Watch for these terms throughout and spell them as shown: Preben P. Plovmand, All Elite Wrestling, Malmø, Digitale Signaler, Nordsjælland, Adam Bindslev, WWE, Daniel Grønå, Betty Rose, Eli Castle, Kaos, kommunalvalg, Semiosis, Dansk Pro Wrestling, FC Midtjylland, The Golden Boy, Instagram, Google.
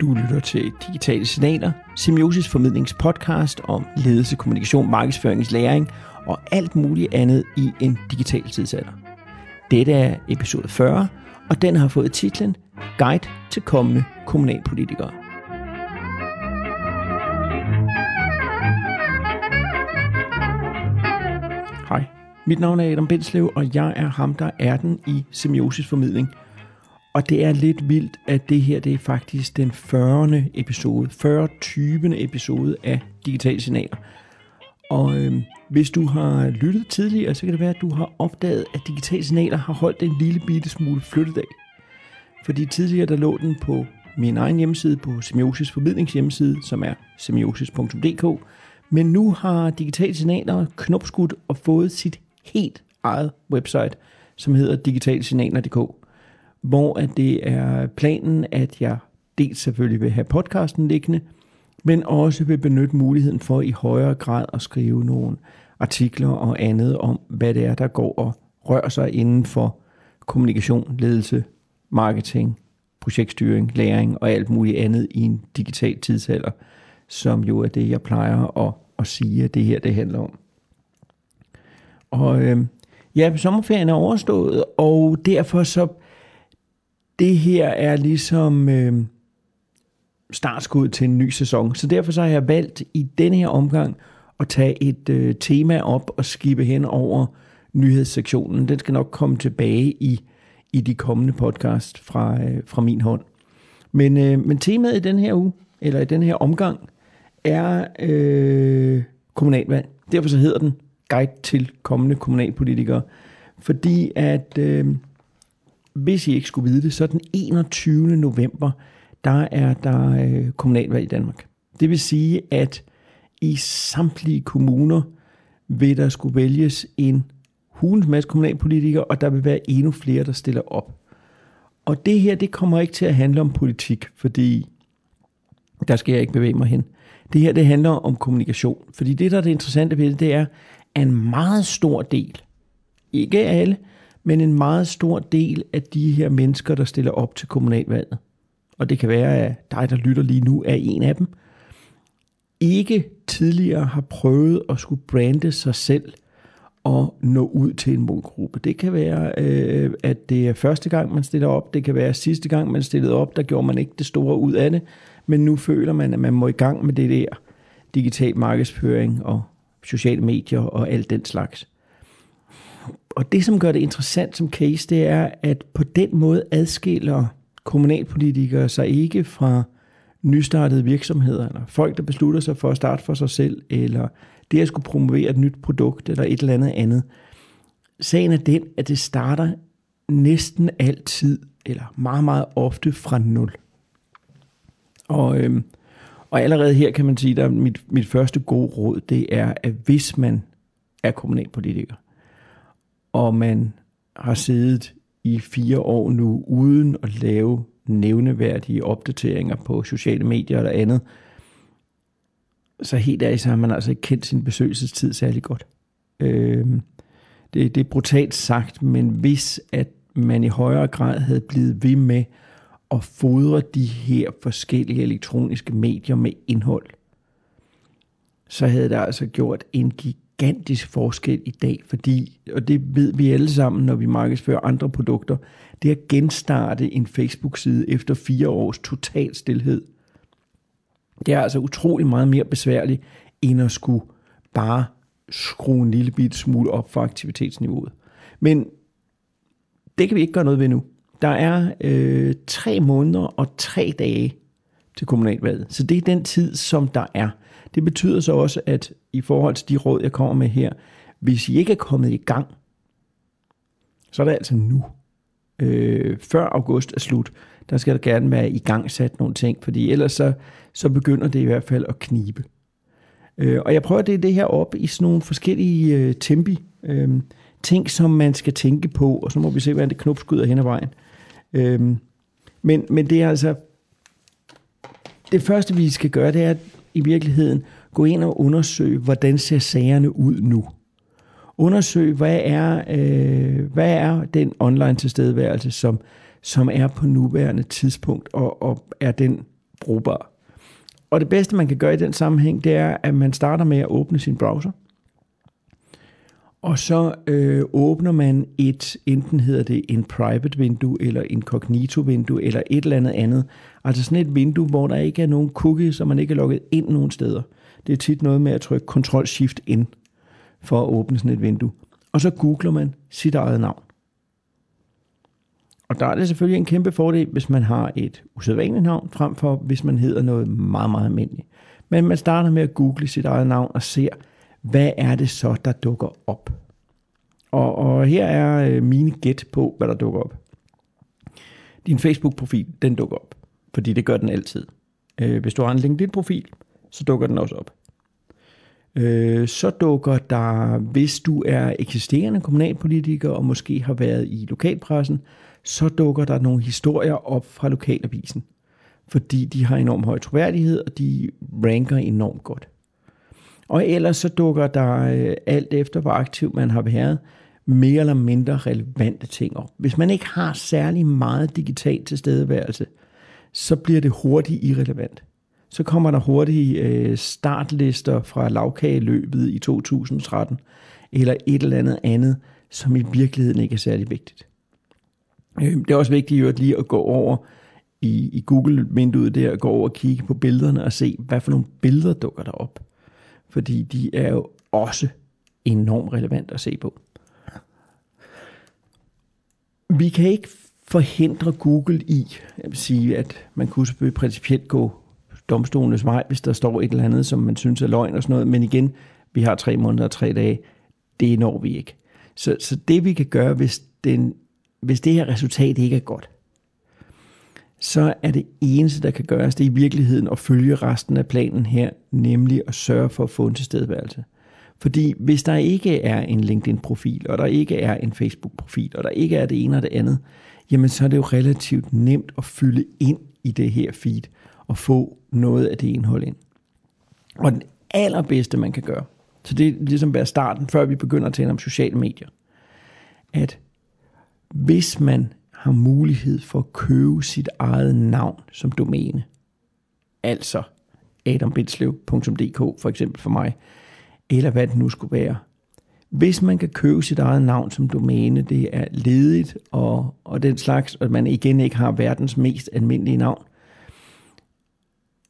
Du lytter til Digitale Signaler, Semiosis formidlingspodcast om ledelse, kommunikation, markedsføring, læring og alt muligt andet i en digital tidsalder. Dette er episode 40, og den har fået titlen Guide til kommende kommunalpolitikere. Hej, mit navn er Adam Bindslev, og jeg er ham, der er den i Semiosis formidling. Og det er lidt vildt, at det her det er faktisk den 40. episode af Digitale Signaler. Og hvis du har lyttet tidligere, så kan det være, at du har opdaget, at Digitale Signaler har holdt en lille bitte smule flyttedag. Fordi tidligere der lå den på min egen hjemmeside, på Semiosis formidlings hjemmeside, som er semiosis.dk. Men nu har Digitale Signaler knopskudt og fået sit helt eget website, som hedder digitalesignaler.dk. Hvor at det er planen, at jeg dels selvfølgelig vil have podcasten liggende, men også vil benytte muligheden for i højere grad at skrive nogle artikler og andet om, hvad det er, der går og rører sig inden for kommunikation, ledelse, marketing, projektstyring, læring og alt muligt andet i en digital tidsalder, som jo er det, jeg plejer at sige, at det her det handler om. Og ja, sommerferien er overstået, og derfor så det her er ligesom startskud til en ny sæson, så derfor så har jeg valgt i denne her omgang at tage et tema op og skippe hen over nyhedssektionen. Den skal nok komme tilbage i de kommende podcast fra min hånd. Men temaet i den her uge, eller i den her omgang, er kommunalvalg. Derfor så hedder den Guide til kommende kommunalpolitikere, fordi at hvis I ikke skulle vide det, så den 21. november, der er der kommunalvalg i Danmark. Det vil sige, at i samtlige kommuner vil der skulle vælges en hulens masse kommunalpolitikere, og der vil være endnu flere, der stiller op. Og det her, det kommer ikke til at handle om politik, fordi der skal jeg ikke bevæge mig hen. Det her, det handler om kommunikation. Fordi det, der er det interessante ved det, det er, at en meget stor del, ikke alle, men en meget stor del af de her mennesker, der stiller op til kommunalvalget, og det kan være, at dig, der lytter lige nu, er en af dem, ikke tidligere har prøvet at skulle brande sig selv og nå ud til en målgruppe. Det kan være, at det er første gang, man stiller op. Det kan være sidste gang, man stillede op, der gjorde man ikke det store ud af det, men nu føler man, at man må i gang med det der digital markedsføring og sociale medier og alt den slags. Og det, som gør det interessant som case, det er, at på den måde adskiller kommunalpolitikere sig ikke fra nystartede virksomheder, eller folk, der beslutter sig for at starte for sig selv, eller det at skulle promovere et nyt produkt, eller et eller andet andet. Sagen er den, at det starter næsten altid, eller meget, meget ofte fra nul. Og allerede her kan man sige, at mit første gode råd, det er, at hvis man er kommunalpolitiker, og man har siddet i 4 år nu, uden at lave nævneværdige opdateringer på sociale medier eller andet, så helt ærligt, så har man altså ikke kendt sin besøgelsestid særlig godt. Det er brutalt sagt, men hvis at man i højere grad havde blevet ved med at fodre de her forskellige elektroniske medier med indhold, så havde der altså gjort en gigantisk forskel i dag, fordi, og det ved vi alle sammen, når vi markedsfører andre produkter, det at genstarte en Facebook-side efter 4 års total stilhed, det er altså utrolig meget mere besværligt, end at skulle bare skrue en lille bit smule op for aktivitetsniveauet. Men det kan vi ikke gøre noget ved nu. Der er 3 måneder og 3 dage til kommunalvalget, så det er den tid, som der er. Det betyder så også, at i forhold til de råd, jeg kommer med her, hvis I ikke er kommet i gang, så er det altså nu. Før august er slut, der skal der gerne være igangsat nogle ting, fordi ellers så begynder det i hvert fald at knibe. Og jeg prøver at dele det her op i sådan nogle forskellige tempi. Ting, som man skal tænke på, og så må vi se, hvordan det knopskyder hen ad vejen. Men det er altså det første, vi skal gøre, det er i virkeligheden gå ind og undersøge, hvordan ser sagerne ud nu. Undersøg, hvad er den online tilstedeværelse, som er på nuværende tidspunkt, og er den brugbar. Og det bedste, man kan gøre i den sammenhæng, det er, at man starter med at åbne sin browser. Og så åbner man enten hedder det en private vindue, eller en incognito vindue, eller et eller andet. Altså sådan et vindue, hvor der ikke er nogen cookies, som man ikke er logget ind nogen steder. Det er tit noget med at trykke Ctrl-Shift-N for at åbne sådan et vindue. Og så googler man sit eget navn. Og der er det selvfølgelig en kæmpe fordel, hvis man har et usædvanligt navn, frem for hvis man hedder noget meget, meget almindeligt. Men man starter med at google sit eget navn og ser, hvad er det så, der dukker op? Og her er mine gæt på, hvad der dukker op. Din Facebook-profil, den dukker op, fordi det gør den altid. Hvis du har en LinkedIn-profil, så dukker den også op. Så dukker der, hvis du er eksisterende kommunalpolitiker og måske har været i lokalpressen, så dukker der nogle historier op fra lokalavisen, fordi de har enormt høj troværdighed, og de ranker enormt godt. Og ellers så dukker der alt efter, hvor aktiv man har været, mere eller mindre relevante ting op. Hvis man ikke har særlig meget digital tilstedeværelse, så bliver det hurtigt irrelevant. Så kommer der hurtigt startlister fra lavkageløbet i 2013, eller et eller andet, som i virkeligheden ikke er særlig vigtigt. Det er også vigtigt at lige at gå over i Google-vinduet der, gå over og kigge på billederne og se, hvad for nogle billeder dukker der op. Fordi de er jo også enormt relevant at se på. Vi kan ikke forhindre Google i, jeg vil sige, at man kunne selvfølgelig principielt gå domstolenes vej, hvis der står et eller andet, som man synes er løgn og sådan noget. Men igen, vi har 3 måneder og 3 dage. Det når vi ikke. Så det vi kan gøre, hvis det her resultat ikke er godt, så er det eneste, der kan gøres, det er i virkeligheden at følge resten af planen her, nemlig at sørge for at få en tilstedeværelse. Fordi hvis der ikke er en LinkedIn-profil, og der ikke er en Facebook-profil, og der ikke er det ene og det andet, jamen så er det jo relativt nemt at fylde ind i det her feed, og få noget af det indhold ind. Og den allerbedste, man kan gøre, så det er ligesom være starten, før vi begynder at tale om sociale medier, at hvis man har mulighed for at købe sit eget navn som domæne, altså adambindslev.dk for eksempel for mig, eller hvad det nu skulle være. Hvis man kan købe sit eget navn som domæne, det er ledigt og den slags, og man igen ikke har verdens mest almindelige navn,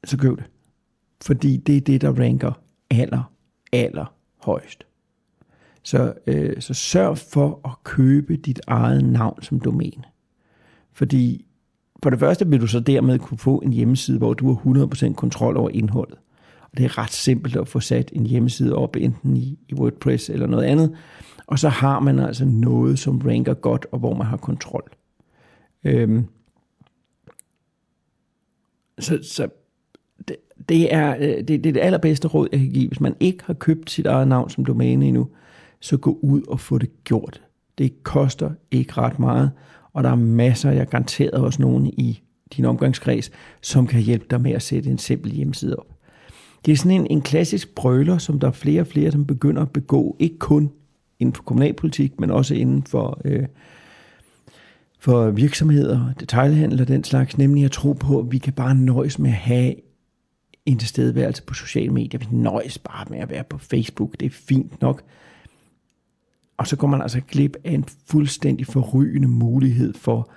så køb det. Fordi det er det, der ranker aller højst. Så sørg for at købe dit eget navn som domæne. Fordi for det første vil du så dermed kunne få en hjemmeside, hvor du har 100% kontrol over indholdet. Og det er ret simpelt at få sat en hjemmeside op, enten i WordPress eller noget andet. Og så har man altså noget, som ranker godt, og hvor man har kontrol. Så det er det allerbedste råd, jeg kan give. Hvis man ikke har købt sit eget navn som domæne endnu, så gå ud og få det gjort. Det koster ikke ret meget, og der er masser, jeg garanterer også nogen i din omgangskreds, som kan hjælpe dig med at sætte en simpel hjemmeside op. Det er sådan en klassisk brøler, som der er flere og flere, som begynder at begå, ikke kun inden for kommunalpolitik, men også inden for, for virksomheder, detailhandel og den slags, nemlig at tro på, at vi kan bare nøjes med at have en tilstedeværelse på sociale medier, vi nøjes bare med at være på Facebook, det er fint nok. Og så går man altså glip af en fuldstændig forrygende mulighed for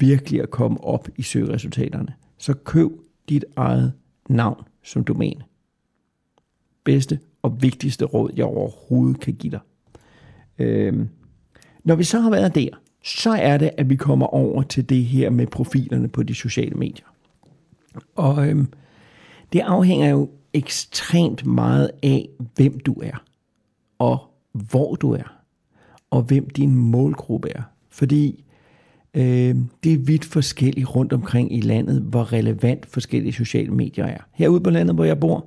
virkelig at komme op i søgeresultaterne. Så køb dit eget navn som domæne. Bedste og vigtigste råd, jeg overhovedet kan give dig. Når vi så har været der, så er det, at vi kommer over til det her med profilerne på de sociale medier. Og det afhænger jo ekstremt meget af, hvem du er, og hvor du er, og hvem din målgruppe er. Fordi det er vidt forskelligt rundt omkring i landet, hvor relevant forskellige sociale medier er. Herude på landet, hvor jeg bor,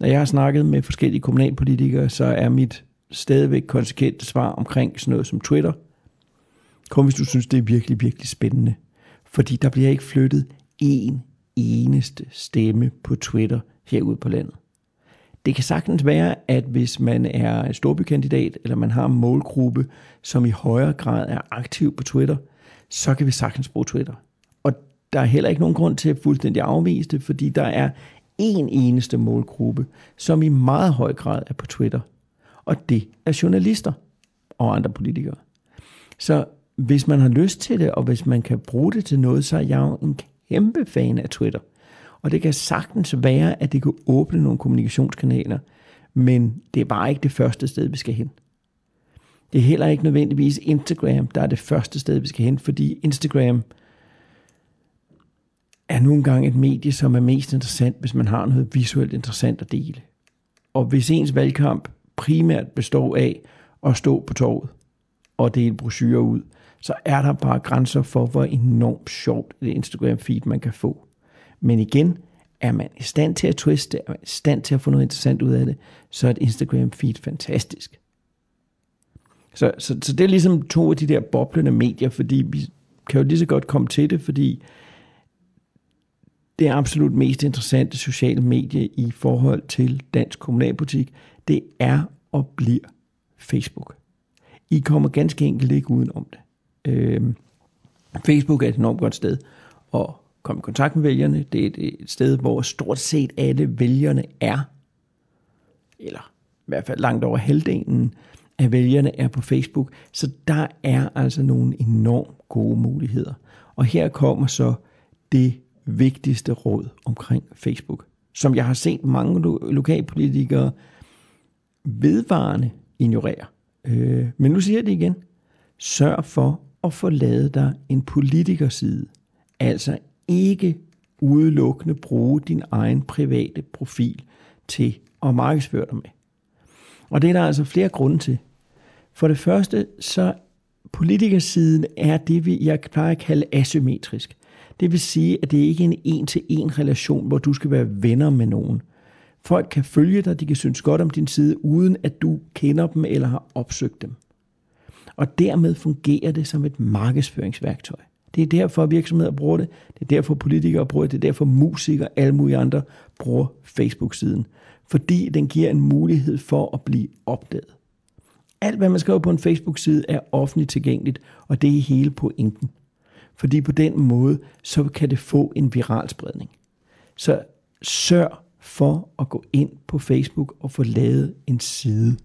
når jeg har snakket med forskellige kommunalpolitikere, så er mit stadigvæk konsekvente svar omkring sådan noget som Twitter. Kom, hvis du synes, det er virkelig, virkelig spændende. Fordi der bliver ikke flyttet en eneste stemme på Twitter herude på landet. Det kan sagtens være, at hvis man er en storbykandidat, eller man har en målgruppe, som i højere grad er aktiv på Twitter, så kan vi sagtens bruge Twitter. Og der er heller ikke nogen grund til at fuldstændig afvise det, fordi der er en eneste målgruppe, som i meget høj grad er på Twitter. Og det er journalister og andre politikere. Så hvis man har lyst til det, og hvis man kan bruge det til noget, så er jeg jo en kæmpe fan af Twitter. Og det kan sagtens være, at det kan åbne nogle kommunikationskanaler, men det er bare ikke det første sted, vi skal hen. Det er heller ikke nødvendigvis Instagram, der er det første sted, vi skal hen, fordi Instagram er nogle gange et medie, som er mest interessant, hvis man har noget visuelt interessant at dele. Og hvis ens valgkamp primært består af at stå på torvet og dele brochurer ud, så er der bare grænser for, hvor enormt sjovt det Instagram-feed man kan få. Men igen, er man i stand til at twiste, er man i stand til at få noget interessant ud af det, så er et Instagram-feed fantastisk. Så det er ligesom to af de der boblende medier, fordi vi kan jo lige så godt komme til det, fordi det er absolut mest interessante sociale medie i forhold til dansk kommunalpolitik, det er og bliver Facebook. I kommer ganske enkelt ikke udenom det. Facebook er et enormt godt sted at komme i kontakt med vælgerne. Det er et sted, hvor stort set alle vælgerne er, eller i hvert fald langt over halvdelen af vælgerne er på Facebook. Så der er altså nogle enormt gode muligheder. Og her kommer så det vigtigste råd omkring Facebook, som jeg har set mange lokalpolitikere vedvarende ignorere. Men nu siger jeg det igen. Sørg for at få lavet dig en politikerside. Altså ikke udelukkende bruge din egen private profil til at markedsføre dig med. Og det er der altså flere grunde til. For det første, så politikersiden er det, jeg plejer at kalde asymmetrisk. Det vil sige, at det ikke er en en-til-en relation, hvor du skal være venner med nogen. Folk kan følge dig, de kan synes godt om din side, uden at du kender dem eller har opsøgt dem. Og dermed fungerer det som et markedsføringsværktøj. Det er derfor, virksomheder bruger det, det er derfor, politikere bruger det, det er derfor, musikere og alle mulige andre bruger Facebook-siden. Fordi den giver en mulighed for at blive opdaget. Alt, hvad man skriver på en Facebook-side, er offentligt tilgængeligt, og det er hele pointen. Fordi på den måde, så kan det få en viral spredning. Så sørg for at gå ind på Facebook og få lavet en side.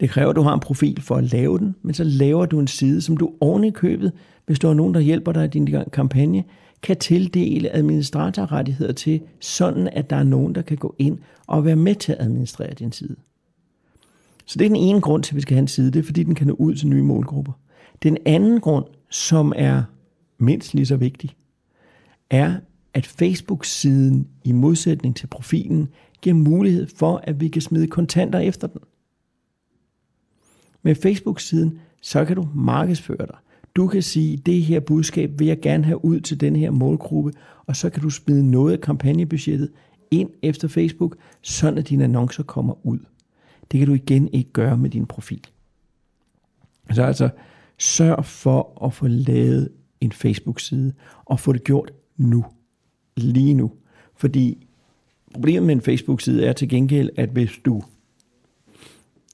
Det kræver, at du har en profil for at lave den, men så laver du en side, som du oven i købet, hvis der er nogen, der hjælper dig i din kampagne, kan tildele administratorrettigheder til, sådan at der er nogen, der kan gå ind og være med til at administrere din side. Så det er den ene grund til, at vi skal have en side, det er fordi den kan nå ud til nye målgrupper. Den anden grund, som er mindst lige så vigtig, er, at Facebook-siden i modsætning til profilen giver mulighed for, at vi kan smide kontanter efter den. Med Facebook-siden, så kan du markedsføre dig. Du kan sige, det her budskab vil jeg gerne have ud til den her målgruppe, og så kan du smide noget af kampagnebudgettet ind efter Facebook, sådan at dine annoncer kommer ud. Det kan du igen ikke gøre med din profil. Så altså, sørg for at få lavet en Facebook-side, og få det gjort nu. Lige nu. Fordi problemet med en Facebook-side er til gengæld, at hvis du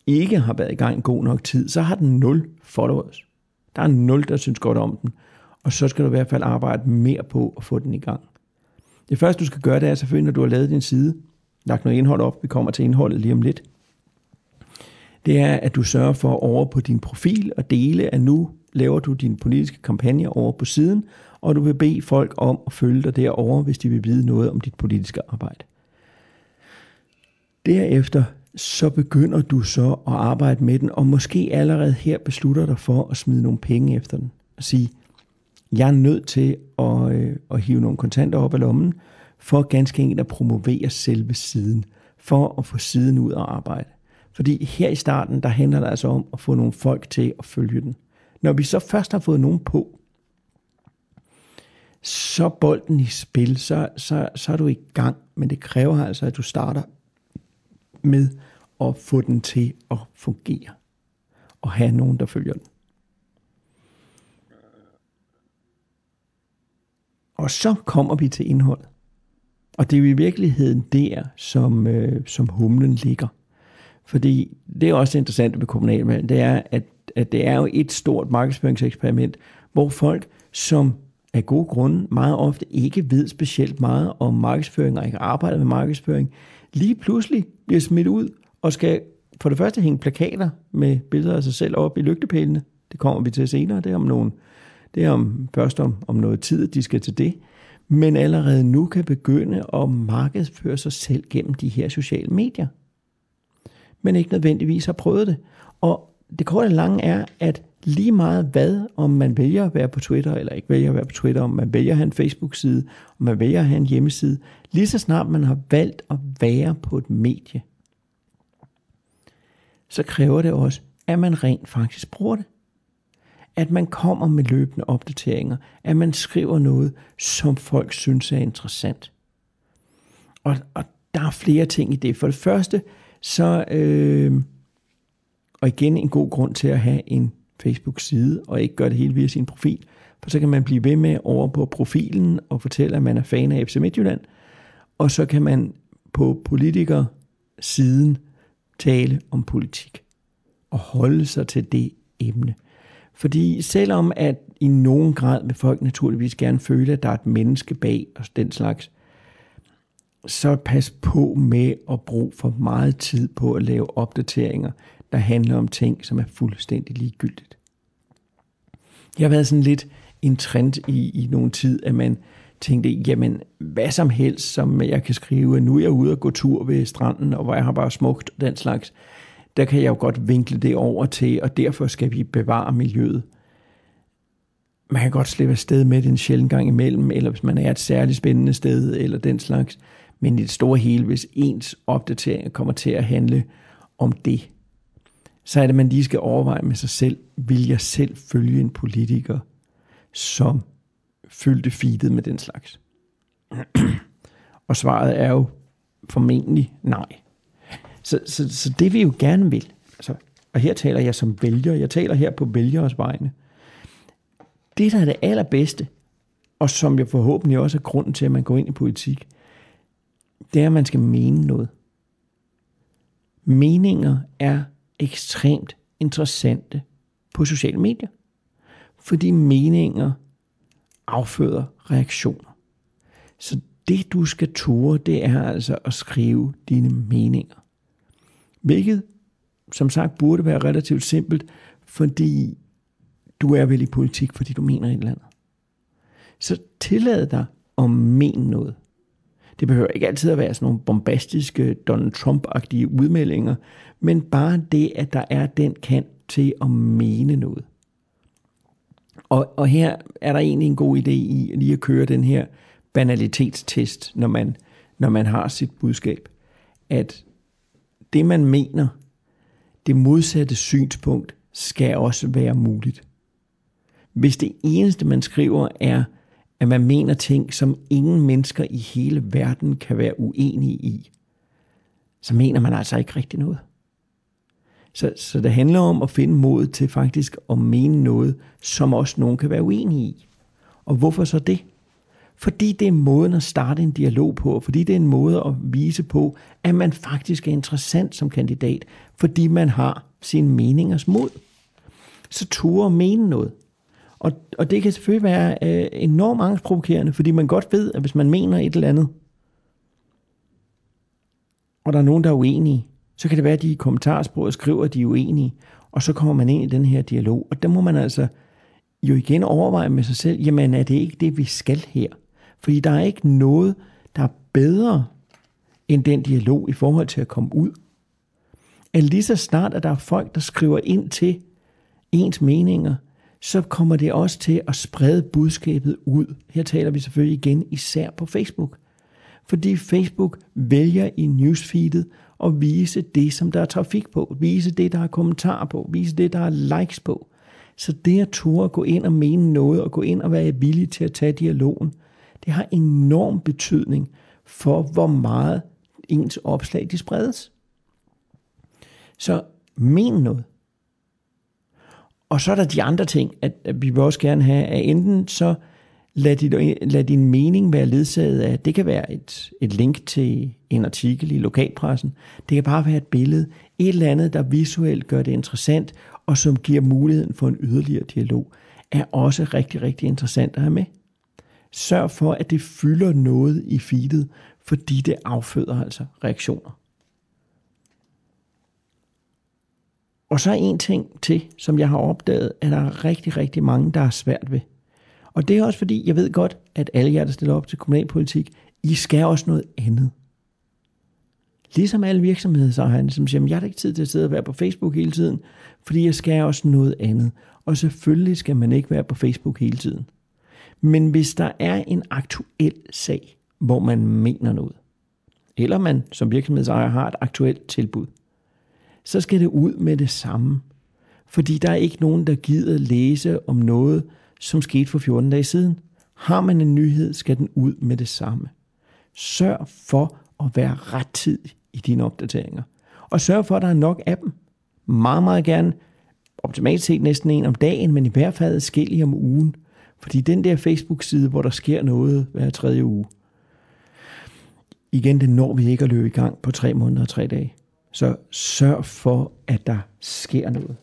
ikke har været i gang en god nok tid, så har den 0 followers. Der er 0, der synes godt om den. Og så skal du i hvert fald arbejde mere på at få den i gang. Det første, du skal gøre, det er selvfølgelig, når du har lavet din side, lagt noget indhold op, vi kommer til indholdet lige om lidt, det er, at du sørger for over på din profil og dele, at nu laver du din politiske kampagne over på siden, og du vil bede folk om at følge dig derovre, hvis de vil vide noget om dit politiske arbejde. Derefter så begynder du så at arbejde med den, og måske allerede her beslutter dig for at smide nogle penge efter den. Og sige, jeg er nødt til at hive nogle kontanter op af lommen, for ganske enkelt at promovere selve siden, for at få siden ud at arbejde. Fordi her i starten, der handler det altså om at få nogle folk til at følge den. Når vi så først har fået nogen på, så bolden i spil, så er du i gang, men det kræver altså, at du starter med at få den til at fungere, og have nogen, der følger den. Og så kommer vi til indholdet, og det er jo i virkeligheden der, som humlen ligger. Fordi det er også interessant ved kommunalvalg, det er, at det er jo et stort markedsføringseksperiment, hvor folk, som af gode grunde meget ofte ikke ved specielt meget om markedsføring og ikke arbejder med markedsføring, lige pludselig bliver smidt ud og skal for det første hænge plakater med billeder af sig selv op i lygtepælene. Det kommer vi til senere. Det er først om noget tid, de skal til det. Men allerede nu kan begynde at markedsføre sig selv gennem de her sociale medier. Men ikke nødvendigvis har prøvet det. Og det korte og lange er, at lige meget hvad, om man vælger at være på Twitter eller ikke vælger at være på Twitter, om man vælger at have en Facebook-side, om man vælger at have en hjemmeside, lige så snart man har valgt at være på et medie, så kræver det også, at man rent faktisk bruger det. At man kommer med løbende opdateringer, at man skriver noget, som folk synes er interessant. Og der er flere ting i det. For det første, så og igen en god grund til at have en Facebook-side, og ikke gøre det hele via sin profil, for så kan man blive ved med over på profilen, og fortælle, at man er fan af FC Midtjylland, og så kan man på politikersiden tale om politik, og holde sig til det emne. Fordi selvom at i nogen grad vil folk naturligvis gerne føle, at der er et menneske bag og den slags, så pas på med at bruge for meget tid på at lave opdateringer, der handler om ting, som er fuldstændig ligegyldigt. Jeg har været sådan lidt en trend i nogen tid, at man tænkte, jamen hvad som helst, som jeg kan skrive, nu er jeg ude og gå tur ved stranden, og hvor jeg har bare smukt og den slags, der kan jeg jo godt vinkle det over til, og derfor skal vi bevare miljøet. Man kan godt slippe afsted med det en sjældent gang imellem, eller hvis man er et særligt spændende sted, eller den slags. Men i det store hele, hvis ens opdatering kommer til at handle om det, så er det, man lige skal overveje med sig selv, vil jeg selv følge en politiker, som fyldte feedet med den slags? Og svaret er jo formentlig nej. Så det vi jo gerne vil, altså, og her taler jeg som vælger, jeg taler her på vælgeres vegne. Det, der er det allerbedste, og som jeg forhåbentlig også er grunden til, at man går ind i politik, det er, at man skal mene noget. Meninger er ekstremt interessante på sociale medier, fordi meninger afføder reaktioner. Så det, du skal ture, det er altså at skrive dine meninger. Hvilket, som sagt, burde være relativt simpelt, fordi du er vel i politik, fordi du mener et eller andet. Så tillad dig at mene noget. Det behøver ikke altid at være sådan nogle bombastiske Donald Trump-agtige udmeldinger, men bare det, at der er den kant til at mene noget. Og her er der egentlig en god idé i lige at køre den her banalitetstest, når man har sit budskab, at det, man mener, det modsatte synspunkt, skal også være muligt. Hvis det eneste, man skriver, er, at man mener ting, som ingen mennesker i hele verden kan være uenige i, så mener man altså ikke rigtig noget. Så det handler om at finde mod til faktisk at mene noget, som også nogen kan være uenige i. Og hvorfor så det? Fordi det er måden at starte en dialog på, og fordi det er en måde at vise på, at man faktisk er interessant som kandidat, fordi man har sine meningers mod. Så turde mene noget. Og det kan selvfølgelig være enormt angstprovokerende, fordi man godt ved, at hvis man mener et eller andet, og der er nogen, der er uenige, så kan det være, at de i kommentarsproget skriver, at de er uenige, og så kommer man ind i den her dialog, og der må man altså jo igen overveje med sig selv, jamen er det ikke det, vi skal her? Fordi der er ikke noget, der er bedre end den dialog i forhold til at komme ud. At lige så snart, at der er folk, der skriver ind til ens meninger, så kommer det også til at sprede budskabet ud. Her taler vi selvfølgelig igen især på Facebook. Fordi Facebook vælger i newsfeedet at vise det, som der er trafik på, vise det, der er kommentarer på, vise det, der er likes på. Så det at turde at gå ind og mene noget, og gå ind og være villig til at tage dialogen, det har enorm betydning for, hvor meget ens opslag de spredes. Så men noget. Og så er der de andre ting, at vi vil også gerne have, at enten så lad din mening være ledsaget af, det kan være et link til en artikel i lokalpressen, det kan bare være et billede, et eller andet, der visuelt gør det interessant, og som giver muligheden for en yderligere dialog, er også rigtig, rigtig interessant at have med. Sørg for, at det fylder noget i feedet, fordi det afføder altså reaktioner. Og så en ting til, som jeg har opdaget, at der er rigtig, rigtig mange, der er svært ved. Og det er også fordi, jeg ved godt, at alle jer, der stiller op til kommunalpolitik, I skal også noget andet. Ligesom alle virksomheder, så har han, som siger, jeg har ikke tid til at sidde og være på Facebook hele tiden, fordi jeg skal også noget andet. Og selvfølgelig skal man ikke være på Facebook hele tiden. Men hvis der er en aktuel sag, hvor man mener noget, eller man som virksomhedsejer har et aktuelt tilbud, så skal det ud med det samme. Fordi der er ikke nogen, der gider læse om noget, som skete for 14 dage siden. Har man en nyhed, skal den ud med det samme. Sørg for at være rettidig i dine opdateringer. Og sørg for, at der er nok af dem. Meget, meget gerne. Optimalt set næsten en om dagen, men i hvert fald skille om ugen. Fordi den der Facebook-side, hvor der sker noget hver tredje uge. Igen, det når vi ikke at løbe i gang på 3 måneder og 3 dage. Så sørg for, at der sker noget.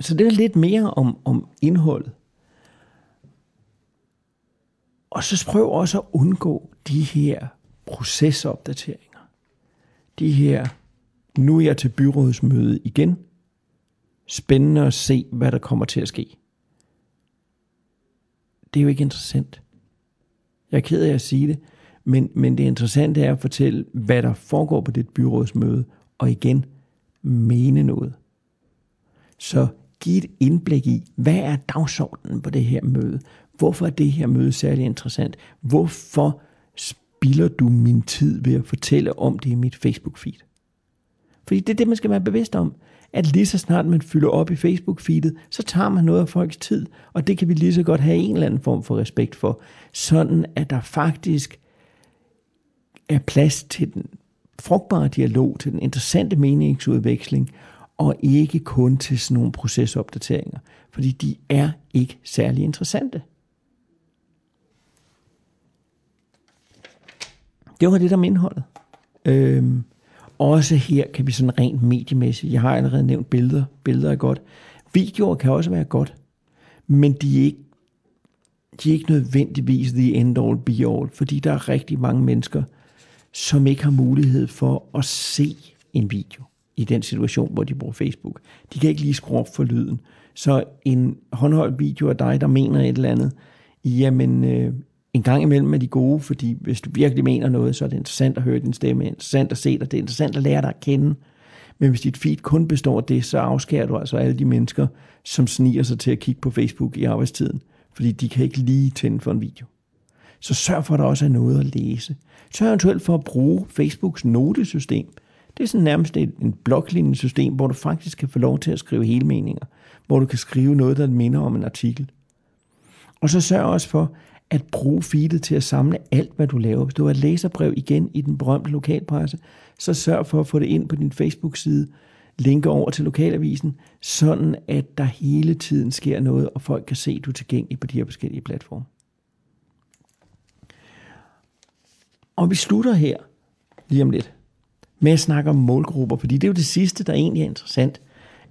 Så det er lidt mere om indholdet. Og så prøv også at undgå de her procesopdateringer. De her, nu er jeg til byrådsmøde igen. Spændende at se, hvad der kommer til at ske. Det er jo ikke interessant. Jeg er ked af at sige det, men det interessante er at fortælle, hvad der foregår på dit byrådsmøde, og igen, mene noget. Så giv et indblik i, hvad er dagsordenen på det her møde? Hvorfor er det her møde særlig interessant? Hvorfor spilder du min tid ved at fortælle om det i mit Facebook-feed? Fordi det er det, man skal være bevidst om. At lige så snart man fylder op i Facebook-feedet, så tager man noget af folks tid. Og det kan vi lige så godt have en eller anden form for respekt for. Sådan at der faktisk er plads til den frugtbare dialog, til den interessante meningsudveksling, og ikke kun til sådan nogle procesopdateringer, fordi de er ikke særlig interessante. Det var det der med indholdet. Også her kan vi sådan rent mediemæssigt, jeg har allerede nævnt billeder er godt. Videoer kan også være godt, men de er ikke nødvendigvis the end all be all, fordi der er rigtig mange mennesker, som ikke har mulighed for at se en video. I den situation, hvor de bruger Facebook. De kan ikke lige skrue op for lyden. Så en håndholdt video af dig, der mener et eller andet, jamen en gang imellem er de gode, fordi hvis du virkelig mener noget, så er det interessant at høre din stemme, interessant at se dig, det er interessant at lære dig at kende. Men hvis dit feed kun består af det, så afskærer du altså alle de mennesker, som sniger sig til at kigge på Facebook i arbejdstiden, fordi de kan ikke lige tænde for en video. Så sørg for, at der også er noget at læse. Sørg eventuelt for at bruge Facebooks notesystem. Det er sådan nærmest en bloklignende system, hvor du faktisk kan få lov til at skrive hele meninger. Hvor du kan skrive noget, der minder om en artikel. Og så sørg også for at bruge feedet til at samle alt, hvad du laver. Hvis du har et læserbrev igen i den berømte lokalpresse, så sørg for at få det ind på din Facebook-side. Linke over til lokalavisen, sådan at der hele tiden sker noget, og folk kan se, at du er tilgængelig på de her forskellige platforme. Og vi slutter her lige om lidt. Med at snakke om målgrupper, fordi det er jo det sidste, der egentlig er interessant,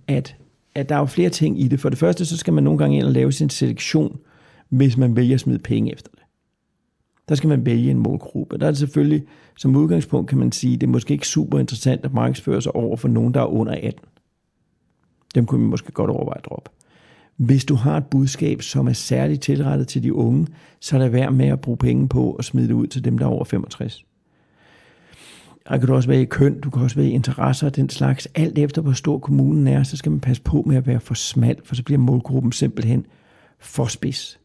at der er jo flere ting i det. For det første, så skal man nogle gange ind og lave sin selektion, hvis man vælger at smide penge efter det. Der skal man vælge en målgruppe. Der er det selvfølgelig, som udgangspunkt kan man sige, det er måske ikke super interessant at markedsføre sig over for nogen, der er under 18. Dem kunne man måske godt overveje at droppe. Hvis du har et budskab, som er særligt tilrettet til de unge, så er det værd med at bruge penge på og smide det ud til dem, der er over 65. Der kan du også være i køn, du kan også være i interesser og den slags. Alt efter hvor stor kommunen er, så skal man passe på med at være for smal, for så bliver målgruppen simpelthen for spids.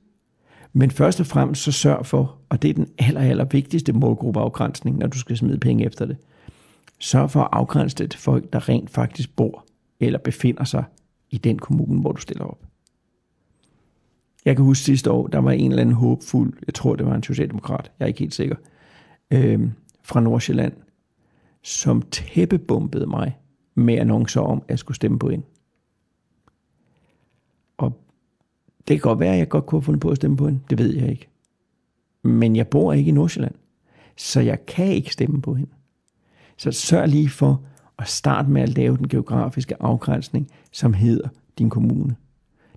Men først og fremmest så sørg for, og det er den aller vigtigste målgruppeafgrænsning, når du skal smide penge efter det. Sørg for at afgrænse det til folk, der rent faktisk bor eller befinder sig i den kommune, hvor du stiller op. Jeg kan huske sidste år, der var en eller anden håbfuld, jeg tror det var en socialdemokrat, jeg er ikke helt sikker, fra Nordsjælland, som tæppebumpede mig med annoncer om, at jeg skulle stemme på hende. Og det kan godt være, at jeg godt kunne have fundet på at stemme på hende. Det ved jeg ikke. Men jeg bor ikke i Nordsjælland, så jeg kan ikke stemme på hende. Så sørg lige for at starte med at lave den geografiske afgrænsning, som hedder din kommune.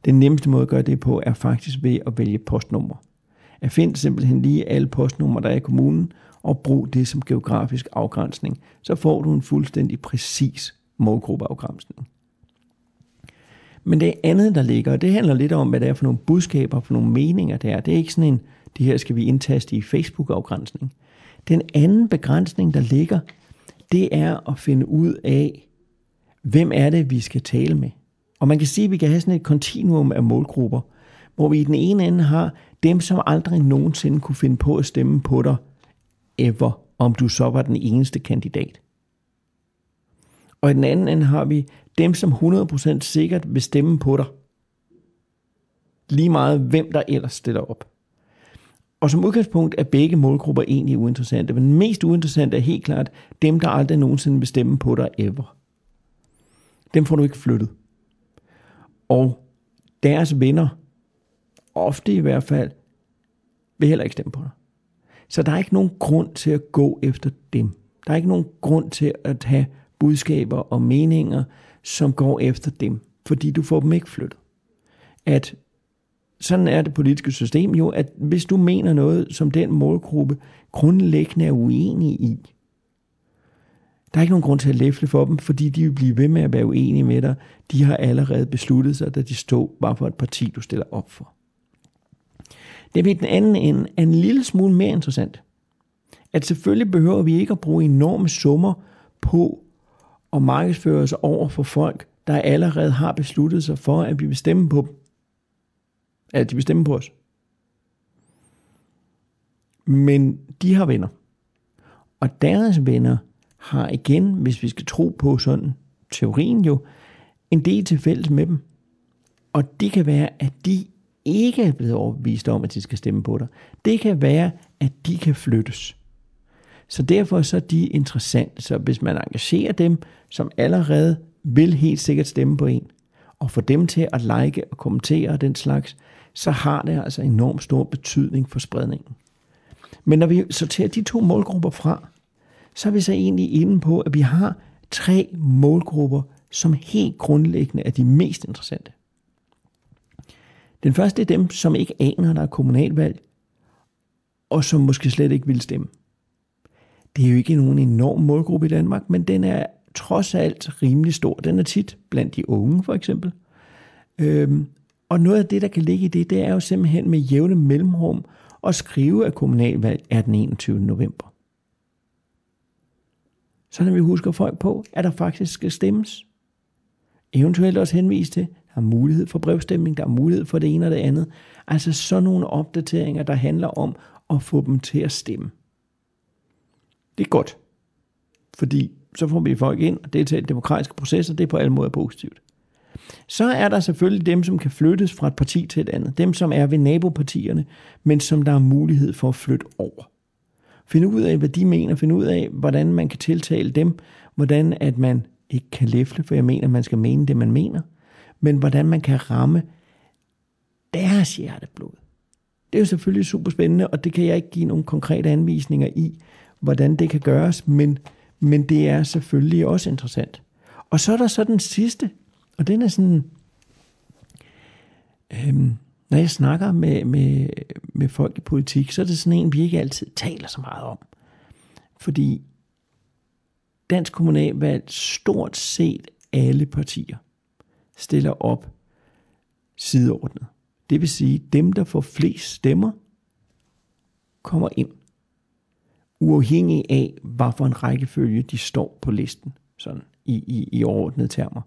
Den nemmeste måde at gøre det på er faktisk ved at vælge postnummer. At finde simpelthen lige alle postnummer, der er i kommunen, og brug det som geografisk afgrænsning. Så får du en fuldstændig præcis målgruppeafgrænsning. Men det andet, der ligger, og det handler lidt om, hvad det er for nogle budskaber, for nogle meninger der. Det er ikke sådan en, det her skal vi indtaste i Facebook-afgrænsning. Den anden begrænsning, der ligger, det er at finde ud af, hvem er det, vi skal tale med. Og man kan sige, at vi kan have sådan et kontinuum af målgrupper, hvor vi i den ene ende har dem, som aldrig nogensinde kunne finde på at stemme på dig, ever, om du så var den eneste kandidat. Og i den anden ende har vi dem, som 100% sikkert vil stemme på dig. Lige meget, hvem der ellers stiller op. Og som udgangspunkt er begge målgrupper egentlig uinteressante, men mest uinteressante er helt klart dem, der aldrig nogensinde vil stemme på dig, ever. Dem får du ikke flyttet. Og deres venner, ofte i hvert fald, vil heller ikke stemme på dig. Så der er ikke nogen grund til at gå efter dem. Der er ikke nogen grund til at have budskaber og meninger, som går efter dem, fordi du får dem ikke flyttet. Sådan er det politiske system jo, at hvis du mener noget, som den målgruppe grundlæggende er uenig i, der er ikke nogen grund til at læfle for dem, fordi de vil blive ved med at være uenige med dig. De har allerede besluttet sig, da de stod bare for et parti, du stiller op for. Det ved den anden ende er en lille smule mere interessant. At selvfølgelig behøver vi ikke at bruge enorme summer på at markedsføre os over for folk, der allerede har besluttet sig for, at vi vil stemme på dem. At de vil stemme på os. Men de har venner. Og deres venner har igen, hvis vi skal tro på sådan teorien jo, en del til fælles med dem. Og det kan være, at de ikke er blevet overbevist om, at de skal stemme på dig. Det kan være, at de kan flyttes. Så derfor så er de interessante. Så hvis man engagerer dem, som allerede vil helt sikkert stemme på en, og få dem til at like og kommentere og den slags, så har det altså enormt stor betydning for spredningen. Men når vi sorterer de to målgrupper fra, så er vi så egentlig inde på, at vi har tre målgrupper, som helt grundlæggende er de mest interessante. Den første er dem, som ikke aner, der er kommunalvalg, og som måske slet ikke vil stemme. Det er jo ikke nogen enorm målgruppe i Danmark, men den er trods alt rimelig stor. Den er tit blandt de unge, for eksempel. Og noget af det, der kan ligge i det, det er jo simpelthen med jævne mellemrum at skrive, at kommunalvalg er den 21. november. Sådan vi husker folk på, at der faktisk skal stemmes. Eventuelt også henvise til, der er mulighed for brevstemning, der er mulighed for det ene og det andet. Altså sådan nogle opdateringer, der handler om at få dem til at stemme. Det er godt, fordi så får vi folk ind, og det er til demokratiske processer, det er på alle måder positivt. Så er der selvfølgelig dem, som kan flyttes fra et parti til et andet. Dem, som er ved nabopartierne, men som der er mulighed for at flytte over. Find ud af, hvad de mener. Find ud af, hvordan man kan tiltale dem. Hvordan at man ikke kan læfle, for jeg mener, man skal mene det, man mener. Men hvordan man kan ramme deres hjerteblod. Det er jo selvfølgelig super spændende, og det kan jeg ikke give nogle konkrete anvisninger i, hvordan det kan gøres, men det er selvfølgelig også interessant. Og så er der så den sidste, og den er sådan, når jeg snakker med folk i politik, så er det sådan en, vi ikke altid taler så meget om. Fordi dansk kommunalvalg, stort set alle partier, stiller op sideordnet. Det vil sige, dem der får flest stemmer, kommer ind. Uafhængig af, hvad for en rækkefølge de står på listen, sådan i overordnede termer.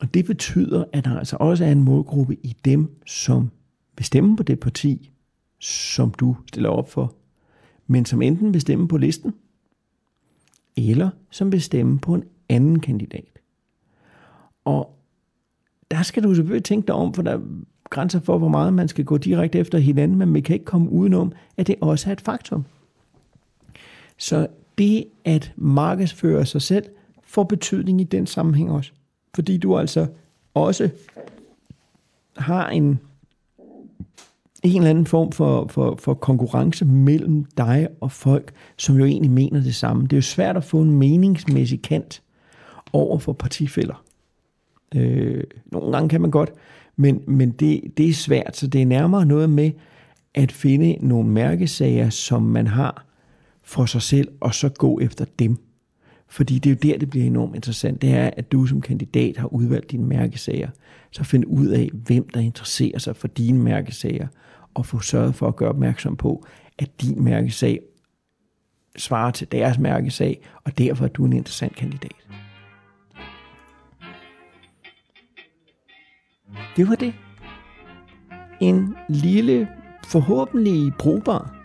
Og det betyder, at der altså også er en målgruppe i dem, som vil stemme på det parti, som du stiller op for, men som enten vil stemme på listen, eller som vil stemme på en anden kandidat. Og der skal du selvfølgelig tænke dig om, for der er grænser for, hvor meget man skal gå direkte efter hinanden, men man kan ikke komme udenom, at det også er et faktum. Så det at markedsføre sig selv får betydning i den sammenhæng også. Fordi du altså også har en eller anden form for konkurrence mellem dig og folk, som jo egentlig mener det samme. Det er jo svært at få en meningsmæssig kant over for partifæller. Nogle gange kan man godt, men det er svært, så det er nærmere noget med at finde nogle mærkesager, som man har for sig selv, og så gå efter dem. Fordi det er jo der, det bliver enormt interessant. Det er, at du som kandidat har udvalgt dine mærkesager. Så find ud af, hvem der interesserer sig for dine mærkesager, og få sørget for at gøre opmærksom på, at din mærkesag svarer til deres mærkesag, og derfor er du en interessant kandidat. Det var det. En lille, forhåbentlig brugbar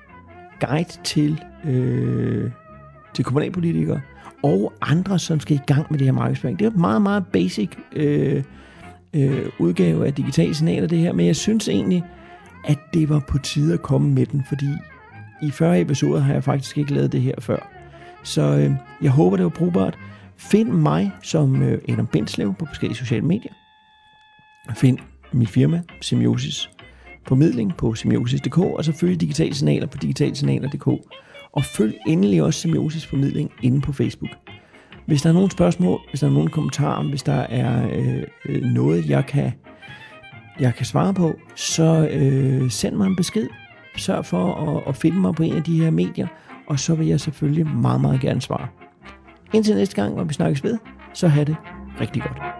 guide til kommunalpolitikere og andre, som skal i gang med det her markedsføring. Det er en meget, meget basic udgave af digitale signaler, det her, men jeg synes egentlig, at det var på tide at komme med den, fordi i 40 episoder har jeg faktisk ikke lavet det her før. Så jeg håber, det var brugbart. Find mig som Adam Bindslev på forskellige sociale medier. Find mit firma, Semiosis, på formidling på semiosis.dk, og så følg digitale signaler på digitalsignaler.dk, og følg endelig også Semiosis formidling inde på Facebook. Hvis der er nogle spørgsmål, hvis der er nogle kommentarer, hvis der er noget, jeg kan svare på, så send mig en besked. Sørg for at finde mig på en af de her medier, og så vil jeg selvfølgelig meget, meget gerne svare. Indtil næste gang, hvor vi snakkes ved, så have det rigtig godt.